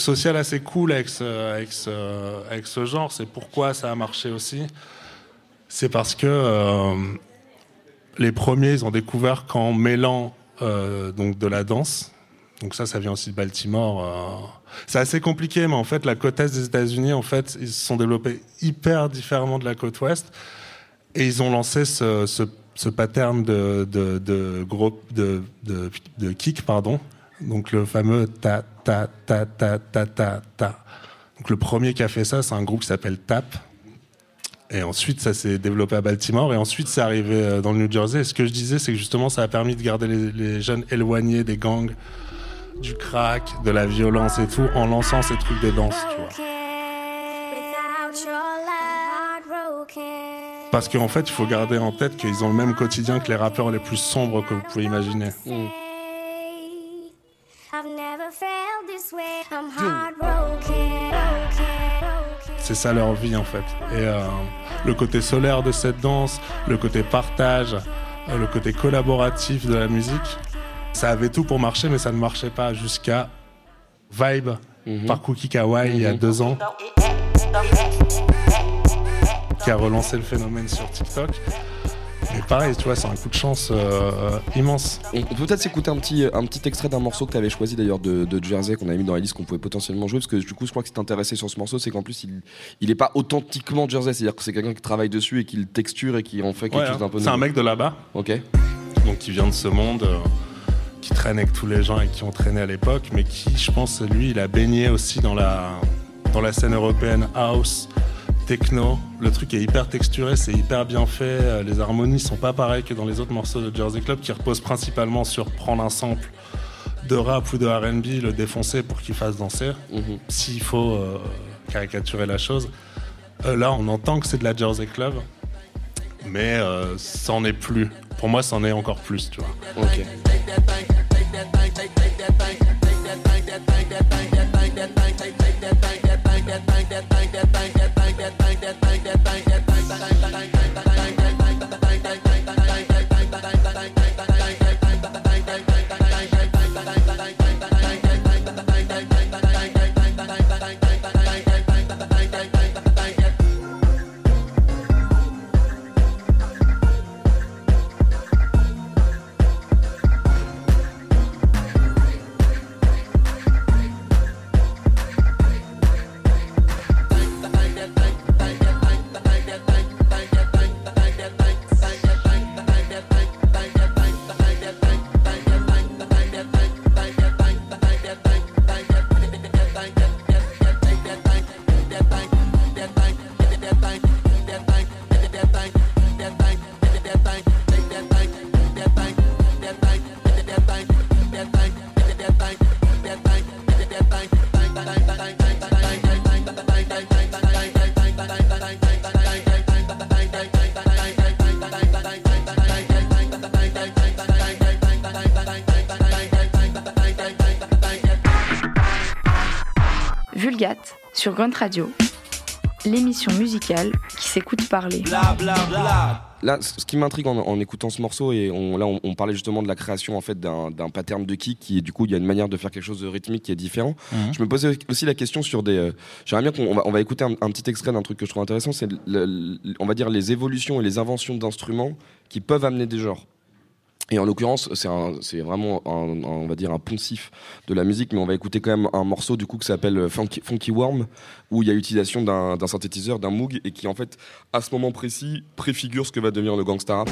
social assez cool avec ce genre. C'est pourquoi ça a marché aussi. C'est parce que les premiers, ils ont découvert qu'en mêlant donc de la danse, donc ça vient aussi de Baltimore. C'est assez compliqué, mais en fait, la côte est des États-Unis, en fait, ils se sont développés hyper différemment de la côte ouest, et ils ont lancé ce pattern de kick, donc le fameux ta ta ta ta ta ta ta. Donc le premier qui a fait ça, c'est un groupe qui s'appelle Tap. Et ensuite, ça s'est développé à Baltimore. Et ensuite, c'est arrivé dans le New Jersey. Et ce que je disais, c'est que justement, ça a permis de garder les jeunes éloignés des gangs, du crack, de la violence et tout, en lançant ces trucs de danse, tu vois. Parce qu'en fait, il faut garder en tête qu'ils ont le même quotidien que les rappeurs les plus sombres que vous pouvez imaginer. Mmh. C'est ça leur vie, en fait. Et le côté solaire de cette danse, le côté partage, le côté collaboratif de la musique, ça avait tout pour marcher, mais ça ne marchait pas jusqu'à Vibe par Cookie Kawaii il y a 2 ans. Qui a relancé le phénomène sur TikTok. Mais pareil, tu vois, c'est un coup de chance immense. On peut peut-être s'écouter un petit extrait d'un morceau que tu avais choisi d'ailleurs de Jersey, qu'on avait mis dans la liste, qu'on pouvait potentiellement jouer, parce que du coup, je crois que ce qui t'intéressait sur ce morceau, c'est qu'en plus, il n'est pas authentiquement Jersey, c'est-à-dire que c'est quelqu'un qui travaille dessus et qui le texture et qui en fait quelque chose d'un peu nouveau. C'est un mec de là-bas, donc qui vient de ce monde, qui traîne avec tous les gens et qui ont traîné à l'époque, mais qui, je pense, lui, il a baigné aussi dans la scène européenne house, techno, le truc est hyper texturé, c'est hyper bien fait, les harmonies sont pas pareilles que dans les autres morceaux de Jersey Club qui reposent principalement sur prendre un sample de rap ou de R&B, le défoncer pour qu'il fasse danser, s'il faut caricaturer la chose. Là, on entend que c'est de la Jersey Club, mais ça en est plus. Pour moi, ça en est encore plus, tu vois. Ok. Sur Grand Radio, l'émission musicale qui s'écoute parler. Bla, bla, bla. Là, ce qui m'intrigue en écoutant ce morceau, et on parlait justement de la création en fait, d'un pattern de kick qui, du coup, il y a une manière de faire quelque chose de rythmique qui est différent. Je me posais aussi la question sur des... j'aimerais bien qu'on va écouter un petit extrait d'un truc que je trouve intéressant, c'est, on va dire, les évolutions et les inventions d'instruments qui peuvent amener des genres. Et en l'occurrence, c'est vraiment on va dire un poncif de la musique, mais on va écouter quand même un morceau du coup qui s'appelle Funky Worm, où il y a l'utilisation d'un synthétiseur, d'un Moog, et qui en fait, à ce moment précis, préfigure ce que va devenir le gangsta rap.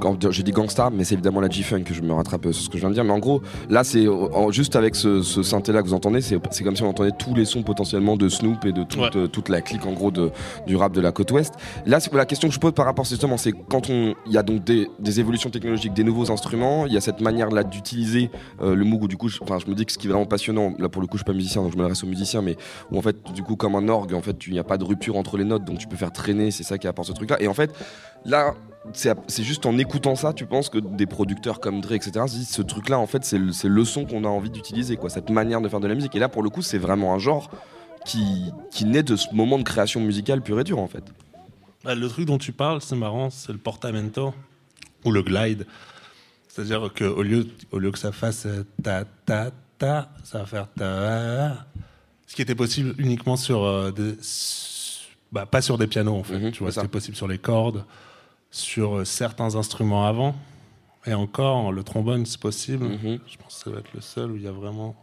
Donc j'ai dit gangsta, mais c'est évidemment la G-Funk que je me rattrape sur ce que je viens de dire. Mais en gros, là, c'est juste avec ce synthé-là que vous entendez, c'est comme si on entendait tous les sons potentiellement de Snoop et de toute la clique en gros du rap de la côte ouest. Là, la question que je pose par rapport justement, c'est quand il y a donc des évolutions technologiques, des nouveaux instruments, il y a cette manière là d'utiliser le Moog, où du coup, je me dis que ce qui est vraiment passionnant, là pour le coup, je suis pas musicien, donc je m'adresse aux musiciens, mais où en fait, du coup, comme un orgue, en fait, il n'y a pas de rupture entre les notes, donc tu peux faire traîner, c'est ça qui apporte ce truc-là. Et en fait, là. c'est juste en écoutant ça, tu penses que des producteurs comme Dre, etc., se disent ce truc-là, en fait, c'est le son qu'on a envie d'utiliser, quoi, cette manière de faire de la musique. Et là, pour le coup, c'est vraiment un genre qui naît de ce moment de création musicale pure et dure, en fait. Bah, le truc dont tu parles, c'est marrant, c'est le portamento ou le glide. C'est-à-dire qu'au lieu que ça fasse ta-ta-ta, ça va faire ta. Ce qui était possible uniquement sur pas sur des pianos, en fait. Tu vois, c'était possible sur les cordes, sur certains instruments avant. Et encore, le trombone, c'est possible. Mm-hmm. Je pense que ça va être le seul où il y a vraiment...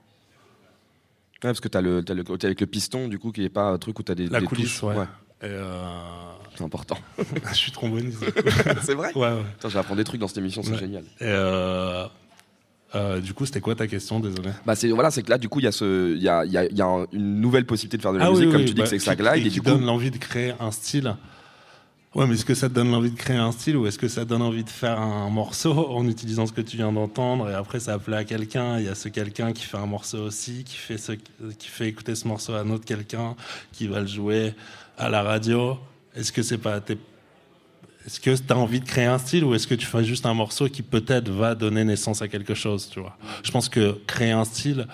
Ouais, parce que t'as le côté avec le piston, du coup, qui n'est pas un truc où t'as des touches. La coulisse, ouais. Et c'est important. Je suis tromboniste. C'est vrai ? Ouais. Putain, j'apprends des trucs dans cette émission, c'est génial. Et du coup, c'était quoi ta question ? Désolé. Bah c'est que là, du coup, il y a une nouvelle possibilité de faire de la musique, comme tu dis, que c'est ça glide. Et qui donne l'envie de créer un style. Ouais, mais est-ce que ça te donne l'envie de créer un style ou est-ce que ça te donne envie de faire un morceau en utilisant ce que tu viens d'entendre et après ça plaît à quelqu'un, il y a ce quelqu'un qui fait un morceau aussi, qui fait écouter ce morceau à un autre quelqu'un, qui va le jouer à la radio. Est-ce que t'as envie de créer un style ou est-ce que tu fais juste un morceau qui peut-être va donner naissance à quelque chose, tu vois ? Je pense que créer un style,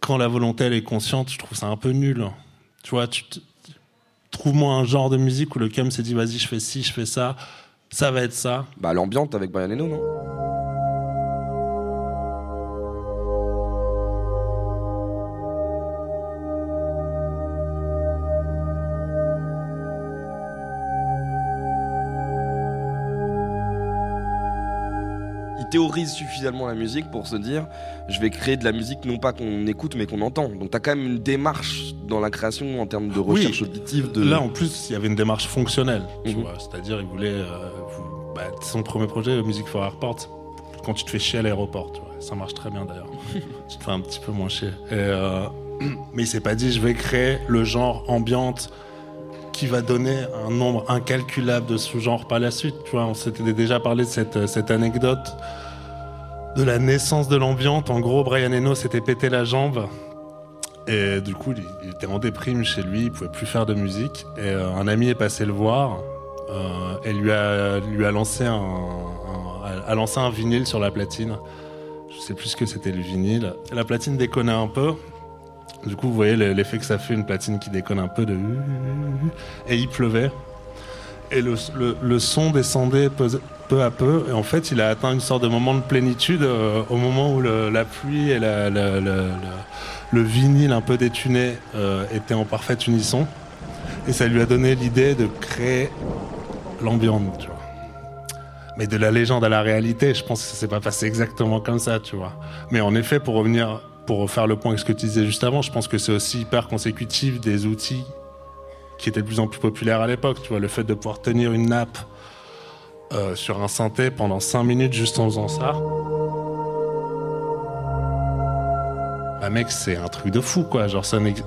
quand la volonté elle est consciente, je trouve ça un peu nul. Tu vois, trouve-moi un genre de musique où le cum s'est dit vas-y je fais ci, je fais ça, ça va être ça. Bah l'ambiance avec Brian Eno, non ? Il théorise suffisamment la musique pour se dire je vais créer de la musique non pas qu'on écoute mais qu'on entend. Donc t'as quand même une démarche dans la création en termes de recherche auditive de... Là en plus il y avait une démarche fonctionnelle, tu vois, c'est-à-dire il voulait son premier projet Music for Airport, quand tu te fais chier à l'aéroport, tu vois, ça marche très bien d'ailleurs. Tu te fais un petit peu moins chier mais il s'est pas dit je vais créer le genre ambiante qui va donner un nombre incalculable de sous-genres par la suite, tu vois, on s'était déjà parlé de cette anecdote de la naissance de l'ambiante. En gros Brian Eno s'était pété la jambe et du coup il était en déprime chez lui, il pouvait plus faire de musique et un ami est passé le voir et lui a lancé un vinyle sur la platine, je sais plus ce que c'était le vinyle, et la platine déconnait un peu, du coup vous voyez l'effet que ça fait une platine qui déconne un peu de... et il pleuvait et le son descendait peu à peu et en fait il a atteint une sorte de moment de plénitude au moment où la pluie et le vinyle un peu détuné était en parfait unisson et ça lui a donné l'idée de créer l'ambiance, tu vois. Mais de la légende à la réalité, je pense que ça s'est pas passé exactement comme ça, tu vois. Mais en effet, pour faire le point avec ce que tu disais juste avant, je pense que c'est aussi hyper consécutif des outils qui étaient de plus en plus populaires à l'époque, tu vois, le fait de pouvoir tenir une nappe sur un synthé pendant 5 minutes juste en faisant ça. Bah mec, c'est un truc de fou, quoi. Genre,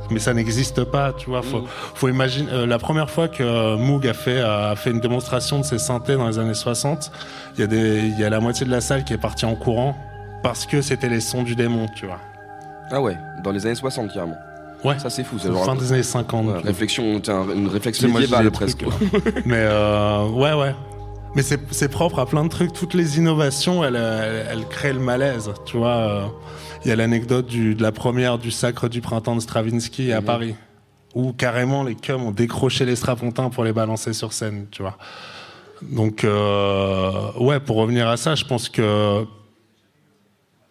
mais ça n'existe pas, tu vois. Faut imaginer. La première fois que Moog a fait une démonstration de ses synthés dans les années 60, il y a la moitié de la salle qui est partie en courant parce que c'était les sons du démon, tu vois. Ah ouais, dans les années 60, carrément. Ouais. Ça, c'est fou. C'est genre fin des années 50. Ouais, une réflexion médiévale, presque. Mais ouais. Mais c'est propre à plein de trucs. Toutes les innovations, elles créent le malaise, tu vois. Il y a l'anecdote de la première du Sacre du Printemps de Stravinsky à Paris, où carrément les cums ont décroché les strapontins pour les balancer sur scène, tu vois. Donc, pour revenir à ça, je pense que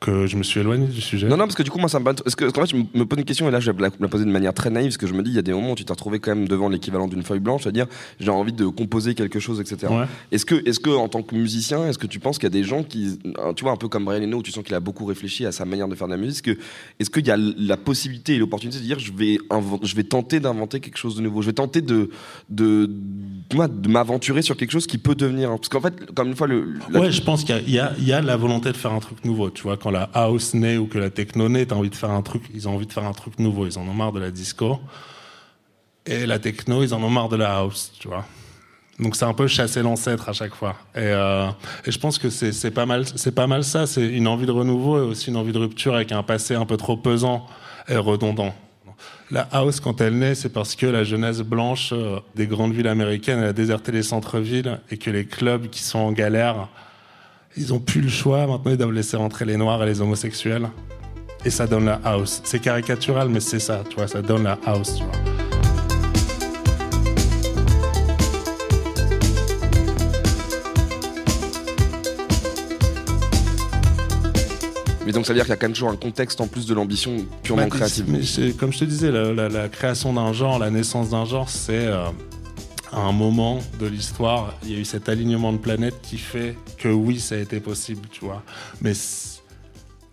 je me suis éloigné du sujet. Non, parce que du coup, moi, ça me bat... Parce qu'en fait, je me pose une question, et là, je vais la poser de manière très naïve, parce que je me dis, il y a des moments où tu t'es retrouvé quand même devant l'équivalent d'une feuille blanche, c'est-à-dire, j'ai envie de composer quelque chose, etc. Ouais. Est-ce que, en tant que musicien, est-ce que tu penses qu'il y a des gens qui... Tu vois, un peu comme Brian Eno, où tu sens qu'il a beaucoup réfléchi à sa manière de faire de la musique, est-ce qu'il y a la possibilité et l'opportunité de dire, je vais tenter d'inventer quelque chose de nouveau, je vais tenter de m'aventurer sur quelque chose qui peut devenir... Parce qu'en fait, comme une fois... je pense qu'il y a la volonté de faire un truc nouveau, tu vois, quand la house naît ou que la techno naît, ils ont envie de faire un truc nouveau, ils en ont marre de la disco et la techno, ils en ont marre de la house, tu vois. Donc c'est un peu chasser l'ancêtre à chaque fois. Et je pense que c'est pas mal ça, c'est une envie de renouveau et aussi une envie de rupture avec un passé un peu trop pesant et redondant. La house, quand elle naît, c'est parce que la jeunesse blanche des grandes villes américaines a déserté les centres-villes et que les clubs qui sont en galère, ils ont plus le choix. Maintenant, ils doivent laisser rentrer les noirs et les homosexuels. Et ça donne la house. C'est caricatural, mais c'est ça, tu vois, ça donne la house, tu vois. Mais donc ça veut dire qu'il y a quand même toujours un contexte en plus de l'ambition purement créative. Mais comme je te disais, la création d'un genre, la naissance d'un genre, c'est à un moment de l'histoire, il y a eu cet alignement de planètes qui fait que oui, ça a été possible, tu vois. Mais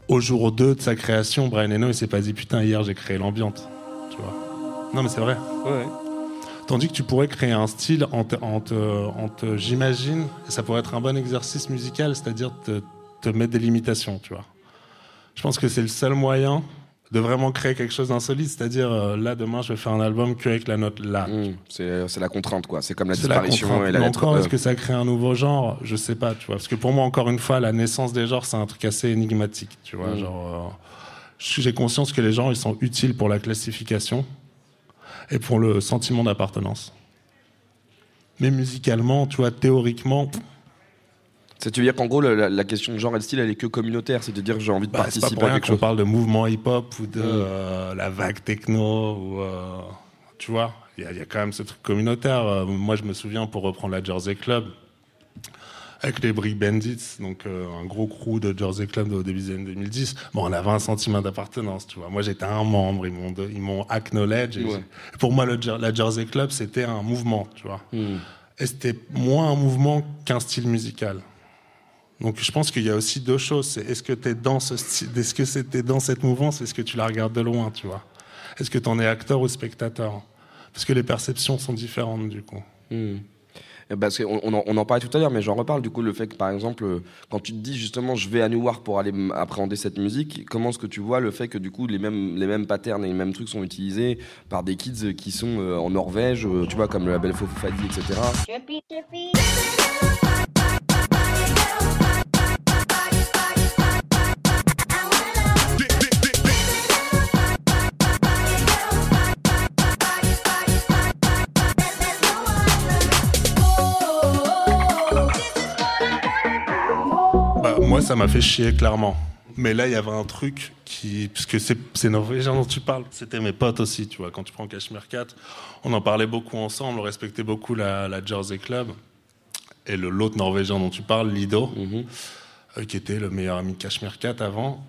au jour 2 de sa création, Brian Eno, il s'est pas dit « Putain, hier, j'ai créé l'ambiance », tu vois. Non, mais c'est vrai. Ouais. Tandis que tu pourrais créer un style en te j'imagine, et ça pourrait être un bon exercice musical, c'est-à-dire te mettre des limitations, tu vois. Je pense que c'est le seul moyen de vraiment créer quelque chose d'insolite, c'est-à-dire là demain je vais faire un album qu'avec la note là. C'est la contrainte quoi, c'est comme la disparition et la lettre. Encore est-ce que ça crée un nouveau genre ? Je sais pas, tu vois, parce que pour moi encore une fois la naissance des genres c'est un truc assez énigmatique, tu vois, genre j'ai conscience que les genres ils sont utiles pour la classification et pour le sentiment d'appartenance. Mais musicalement, tu vois, théoriquement. Ça veut dire qu'en gros, la question de genre et de style, elle est que communautaire. C'est-à-dire que j'ai envie de participer à quelque chose. C'est pas pour rien qu'on parle de mouvement hip-hop ou de la vague techno. Ou, tu vois, il y a quand même ce truc communautaire. Moi, je me souviens, pour reprendre la Jersey Club, avec les Brick Bandits, donc un gros crew de Jersey Club au début des années 2010, bon, on avait un sentiment d'appartenance, tu vois. Moi, j'étais un membre, ils m'ont acknowledge. Ouais. Pour moi, la Jersey Club, c'était un mouvement, tu vois. Et c'était moins un mouvement qu'un style musical. Donc je pense qu'il y a aussi deux choses. C'est est-ce que t'es dans ce style, est-ce que c'était dans cette mouvance, est-ce que tu la regardes de loin, tu vois ? Est-ce que t'en es acteur ou spectateur ? Parce que les perceptions sont différentes du coup. Parce qu'on en parlait tout à l'heure, mais j'en reparle du coup le fait que par exemple, quand tu te dis justement je vais à Newark pour aller appréhender cette musique, comment est-ce que tu vois le fait que du coup les mêmes patterns et les mêmes trucs sont utilisés par des kids qui sont en Norvège, tu vois comme le label Fofofadi, etc. Moi, ça m'a fait chier, clairement. Mais là, il y avait un truc qui... Puisque c'est norvégien dont tu parles. C'était mes potes aussi, tu vois. Quand tu prends Cashmere Cat, on en parlait beaucoup ensemble. On respectait beaucoup la Jersey Club. Et l'autre norvégien dont tu parles, Lido, qui était le meilleur ami de Cashmere Cat avant,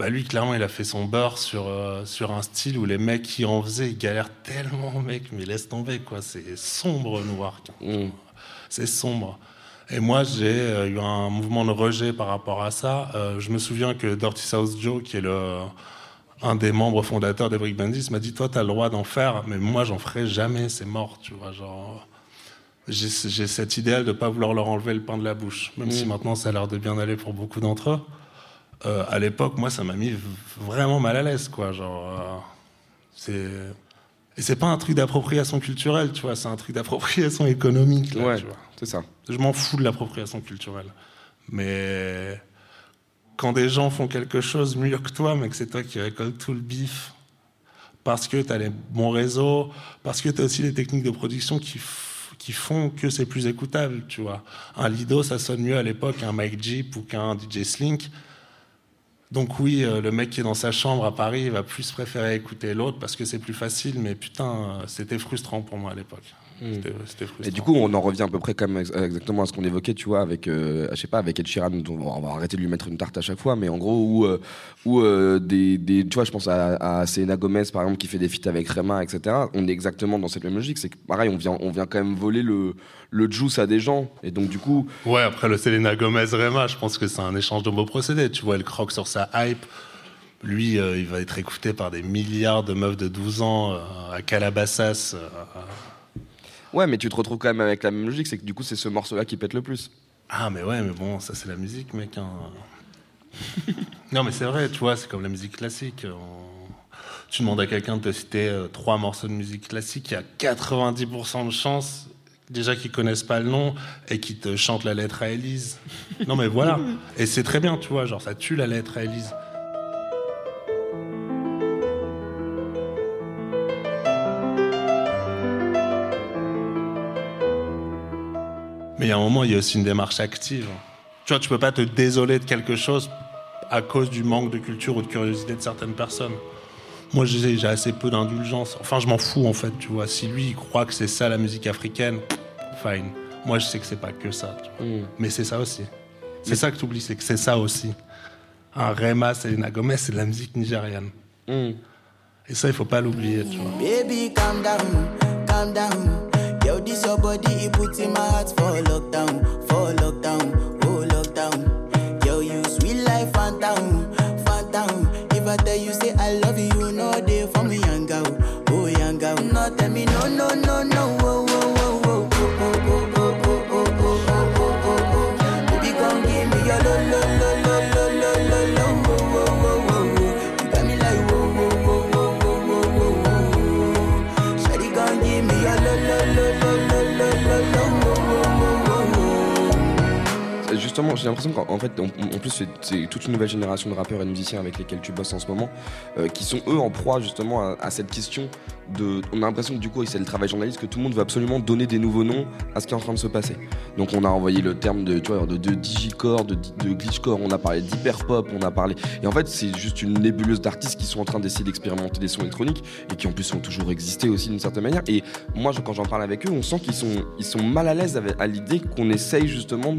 lui, clairement, il a fait son beurre sur un style où les mecs qui en faisaient, ils galèrent tellement, mec. Mais laisse tomber, quoi. C'est sombre, Newark. C'est sombre. Et moi, j'ai eu un mouvement de rejet par rapport à ça. Je me souviens que Dirty South Joe, qui est un des membres fondateurs des Brick Bandits, m'a dit « Toi, t'as le droit d'en faire, mais moi, j'en ferai jamais, c'est mort. » Tu vois, genre, j'ai cet idéal de ne pas vouloir leur enlever le pain de la bouche, même si maintenant, ça a l'air de bien aller pour beaucoup d'entre eux. À l'époque, moi, ça m'a mis vraiment mal à l'aise, quoi. Genre, Et c'est pas un truc d'appropriation culturelle, tu vois, c'est un truc d'appropriation économique, là, ouais, tu vois. C'est ça. Je m'en fous de l'appropriation culturelle. Mais quand des gens font quelque chose mieux que toi, mais que c'est toi qui récolte tout le bif, parce que t'as les bons réseaux, parce que t'as aussi les techniques de production qui font que c'est plus écoutable, tu vois. Un Lido, ça sonne mieux à l'époque qu'un Mike Jeep ou qu'un DJ Slink. Donc oui, le mec qui est dans sa chambre à Paris, il va plus préférer écouter l'autre parce que c'est plus facile, mais putain, c'était frustrant pour moi à l'époque. C'était frustrant. Et du coup, on en revient à peu près comme exactement à ce qu'on évoquait, tu vois, avec, je sais pas, avec Ed Sheeran, on va arrêter de lui mettre une tarte à chaque fois, mais en gros, tu vois, je pense à Selena Gomez, par exemple, qui fait des feats avec Rema, etc. On est exactement dans cette même logique, c'est que pareil, on vient quand même voler le juice à des gens, et donc du coup... Ouais, après le Selena Gomez-Rema, je pense que c'est un échange de mots procédés, tu vois, elle croque sur sa hype. Lui, il va être écouté par des milliards de meufs de 12 ans à Calabasas. Ouais, mais tu te retrouves quand même avec la même logique, c'est que du coup, c'est ce morceau-là qui pète le plus. Ah, mais ouais, mais bon, ça, c'est la musique, mec. Hein. Non, mais c'est vrai, tu vois, c'est comme la musique classique. Tu demandes à quelqu'un de te citer 3 morceaux de musique classique, il y a 90% de chances, déjà, qu'ils connaissent pas le nom et qu'ils te chantent la lettre à Élise. Non, mais voilà. Et c'est très bien, tu vois, genre, ça tue la lettre à Élise. y a un moment, il y a aussi une démarche active. Tu vois, tu peux pas te désoler de quelque chose à cause du manque de culture ou de curiosité de certaines personnes. Moi, j'ai assez peu d'indulgence. Enfin, je m'en fous, en fait, tu vois. Si lui, il croit que c'est ça, la musique africaine, fine. Moi, je sais que c'est pas que ça. Tu vois. Mais c'est ça aussi. C'est ça que tu oublies, c'est que c'est ça aussi. Un Rema, Selena Gomez, c'est de la musique nigériane. Et ça, il faut pas l'oublier, tu vois. Baby, calm down, calm down. Yo, this your body, it puts in my heart for lockdown, oh lockdown. Yo, you sweet life, phantom, phantom. If I tell you, say I love you, you know they for me, young girl, oh young girl. No, tell me, no, no, no, no, oh, oh, oh. Justement, j'ai l'impression qu'en fait, en plus, c'est toute une nouvelle génération de rappeurs et de musiciens avec lesquels tu bosses en ce moment, qui sont eux en proie justement à cette question de. On a l'impression que du coup, et c'est le travail journaliste, que tout le monde veut absolument donner des nouveaux noms à ce qui est en train de se passer. Donc, on a envoyé le terme de, tu vois, de digicore, de glitchcore, on a parlé d'hyperpop, on a parlé. Et en fait, c'est juste une nébuleuse d'artistes qui sont en train d'essayer d'expérimenter des sons électroniques et qui en plus ont toujours existé aussi d'une certaine manière. Et moi, quand j'en parle avec eux, on sent qu'ils sont mal à l'aise à l'idée qu'on essaye justement.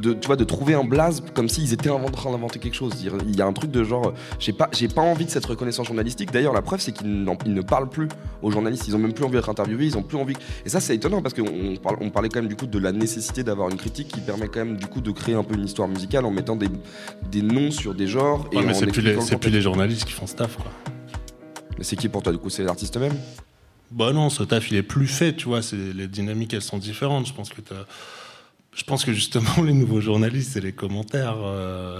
Tu vois, de trouver un blaze comme s'ils étaient en train d'inventer quelque chose. Il y a un truc de genre, j'ai pas envie de cette reconnaissance journalistique. D'ailleurs, la preuve, c'est qu'ils ne parlent plus aux journalistes. Ils ont même plus envie d'être interviewés, ils ont plus envie. Et ça, c'est étonnant parce qu'on parlait quand même du coup de la nécessité d'avoir une critique qui permet quand même du coup de créer un peu une histoire musicale en mettant des noms sur des genres. Ouais, et mais c'est plus les journalistes qui font ce taf, quoi. Mais c'est qui pour toi, du coup, c'est les artistes eux-mêmes ? Bah non, ce taf, il est plus fait, tu vois. Les dynamiques, elles sont différentes. Je pense que justement les nouveaux journalistes, c'est les commentaires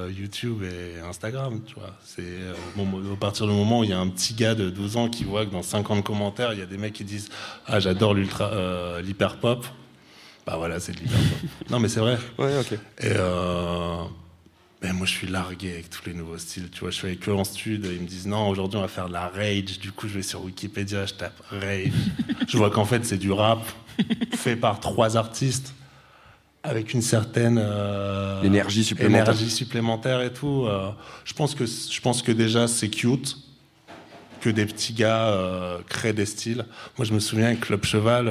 YouTube et Instagram, tu vois. C'est à partir du moment où il y a un petit gars de 12 ans qui voit que dans 50 commentaires, il y a des mecs qui disent « Ah, j'adore l'hyperpop ». Bah voilà, c'est de l'hyperpop. Non, mais c'est vrai. Ouais, ok. Et moi, je suis largué avec tous les nouveaux styles, tu vois. Je suis avec eux en stud, ils me disent « Non, aujourd'hui, on va faire de la rage ». Du coup, je vais sur Wikipédia, je tape « rage ». Je vois qu'en fait, c'est du rap fait par 3 artistes. Avec une certaine énergie supplémentaire et tout. Je pense que déjà c'est cute que des petits gars créent des styles. Moi je me souviens avec Club Cheval,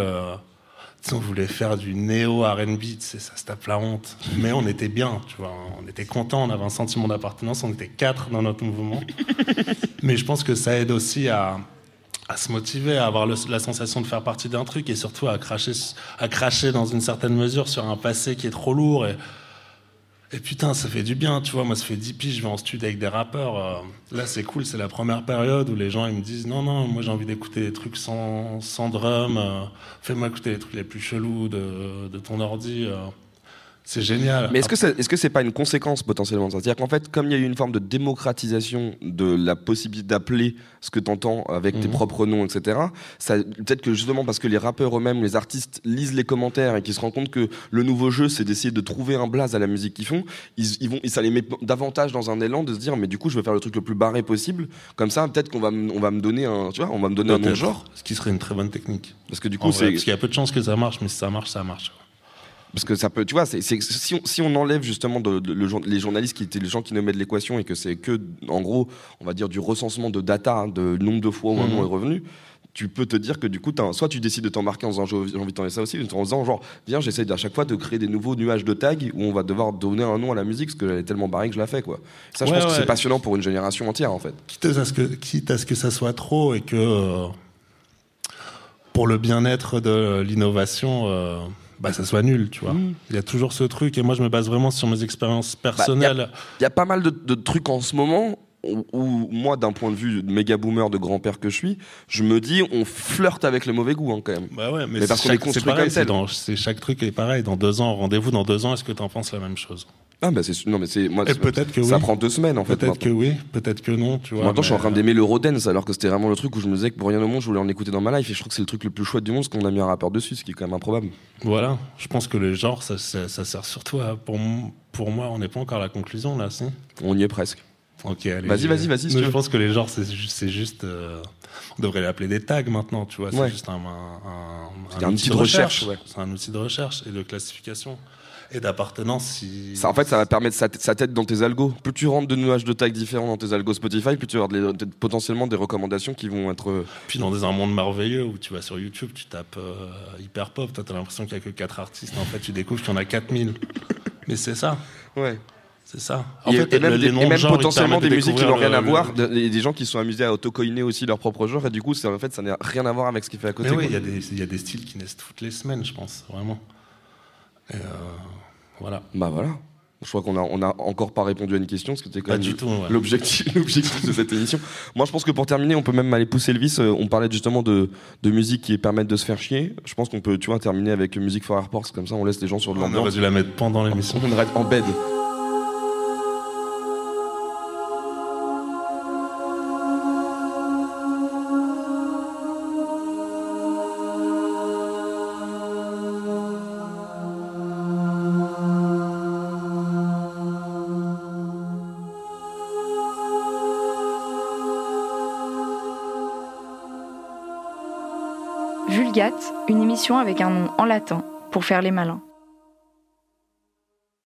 on voulait faire du néo R&B, ça se tape la honte. Mais on était bien, tu vois, on était contents, on avait un sentiment d'appartenance, on était 4 dans notre mouvement. Mais je pense que ça aide aussi à se motiver, à avoir la sensation de faire partie d'un truc et surtout à cracher dans une certaine mesure sur un passé qui est trop lourd. Et putain, ça fait du bien, tu vois. Moi, ça fait 10 piges, je vais en stud avec des rappeurs. Là, c'est cool, c'est la première période où les gens ils me disent « Non, moi, j'ai envie d'écouter des trucs sans drum. Fais-moi écouter les trucs les plus chelous de ton ordi. » C'est génial. Mais est-ce que c'est pas une conséquence potentiellement de ça ? C'est-à-dire qu'en fait, comme il y a eu une forme de démocratisation de la possibilité d'appeler ce que t'entends avec tes propres noms, etc., ça, peut-être que justement parce que les rappeurs eux-mêmes, les artistes lisent les commentaires et qu'ils se rendent compte que le nouveau jeu, c'est d'essayer de trouver un blaze à la musique qu'ils font, ça les met davantage dans un élan de se dire, mais du coup, je vais faire le truc le plus barré possible. Comme ça, peut-être qu'on va me donner un, tu vois, on va me donner peut-être un nom de genre. Ce qui serait une très bonne technique. Parce que du coup, parce qu'il y a peu de chances que ça marche, mais si ça marche, ça marche. Parce que ça peut, tu vois, si on enlève justement les journalistes qui étaient les gens qui nommaient de l'équation et que c'est que, en gros, on va dire du recensement de data, hein, de nombre de fois où un nom est revenu, tu peux te dire que du coup, soit tu décides de t'embarquer en disant j'ai envie de t'en laisser ça aussi, en disant genre, viens, j'essaie à chaque fois de créer des nouveaux nuages de tags où on va devoir donner un nom à la musique parce que j'allais tellement barré que je la fais, quoi. Ça, je pense que c'est passionnant pour une génération entière, en fait. Quitte à ce que ça soit trop et que pour le bien-être de l'innovation. Ça soit nul, tu vois. Il y a toujours ce truc, et moi je me base vraiment sur mes expériences personnelles. Il y a pas mal de trucs en ce moment où moi, d'un point de vue de méga boomer, de grand-père que je suis, je me dis, on flirte avec le mauvais goût, hein, quand même. Bah ouais, mais parce qu'on est construit pareil, comme tel. Chaque truc est pareil. Dans 2 ans, rendez-vous dans 2 ans, est-ce que t'en penses la même chose ? Ah bah ça prend 2 semaines en fait. Peut-être maintenant. Que oui, peut-être que non, tu vois. Maintenant je suis en train d'aimer le Rodens alors que c'était vraiment le truc où je me disais que pour rien au monde je voulais en écouter dans ma life et je trouve que c'est le truc le plus chouette du monde, parce qu'on a mis un rappeur dessus, ce qui est quand même improbable. Voilà, je pense que le genre ça sert surtout à, pour moi on n'est pas encore à la conclusion là, si. On y est presque. Ok, allez, vas-y. Si je pense que les genres, c'est juste on devrait l'appeler des tags maintenant, tu vois. Ouais. C'est juste un outil de recherche. Ouais. C'est un outil de recherche et de classification. Et d'appartenance. Si... Ça, en fait, ça va permettre sa tête dans tes algos. Plus tu rentres de nuages de tags différents dans tes algos Spotify, plus tu vas avoir potentiellement des recommandations qui vont être... Puis dans un monde merveilleux où tu vas sur YouTube, tu tapes hyper pop, t'as l'impression qu'il n'y a que 4 artistes. En fait, tu découvres qu'il y en a 4000. Mais c'est ça. Ouais. C'est ça. En fait, et même potentiellement des musiques qui n'ont rien à voir, des gens qui sont amusés à auto-coiner aussi leur propre genre, et du coup, en fait, ça n'a rien à voir avec ce qu'il fait à côté. Mais oui, il y a des styles qui naissent toutes les semaines, je pense, vraiment. Et voilà. Bah voilà. Je crois qu'on n'a encore pas répondu à une question, parce que c'était quand même l'objectif de cette émission. Moi, je pense que pour terminer, on peut même aller pousser le vice. On parlait justement de musique qui permettent de se faire chier. Je pense qu'on peut, tu vois, terminer avec Music for Airports, comme ça, on laisse les gens sur de l'ambiance. On aurait dû la mettre pendant l'émission. On aurait en bed. Une émission avec un nom en latin pour faire les malins.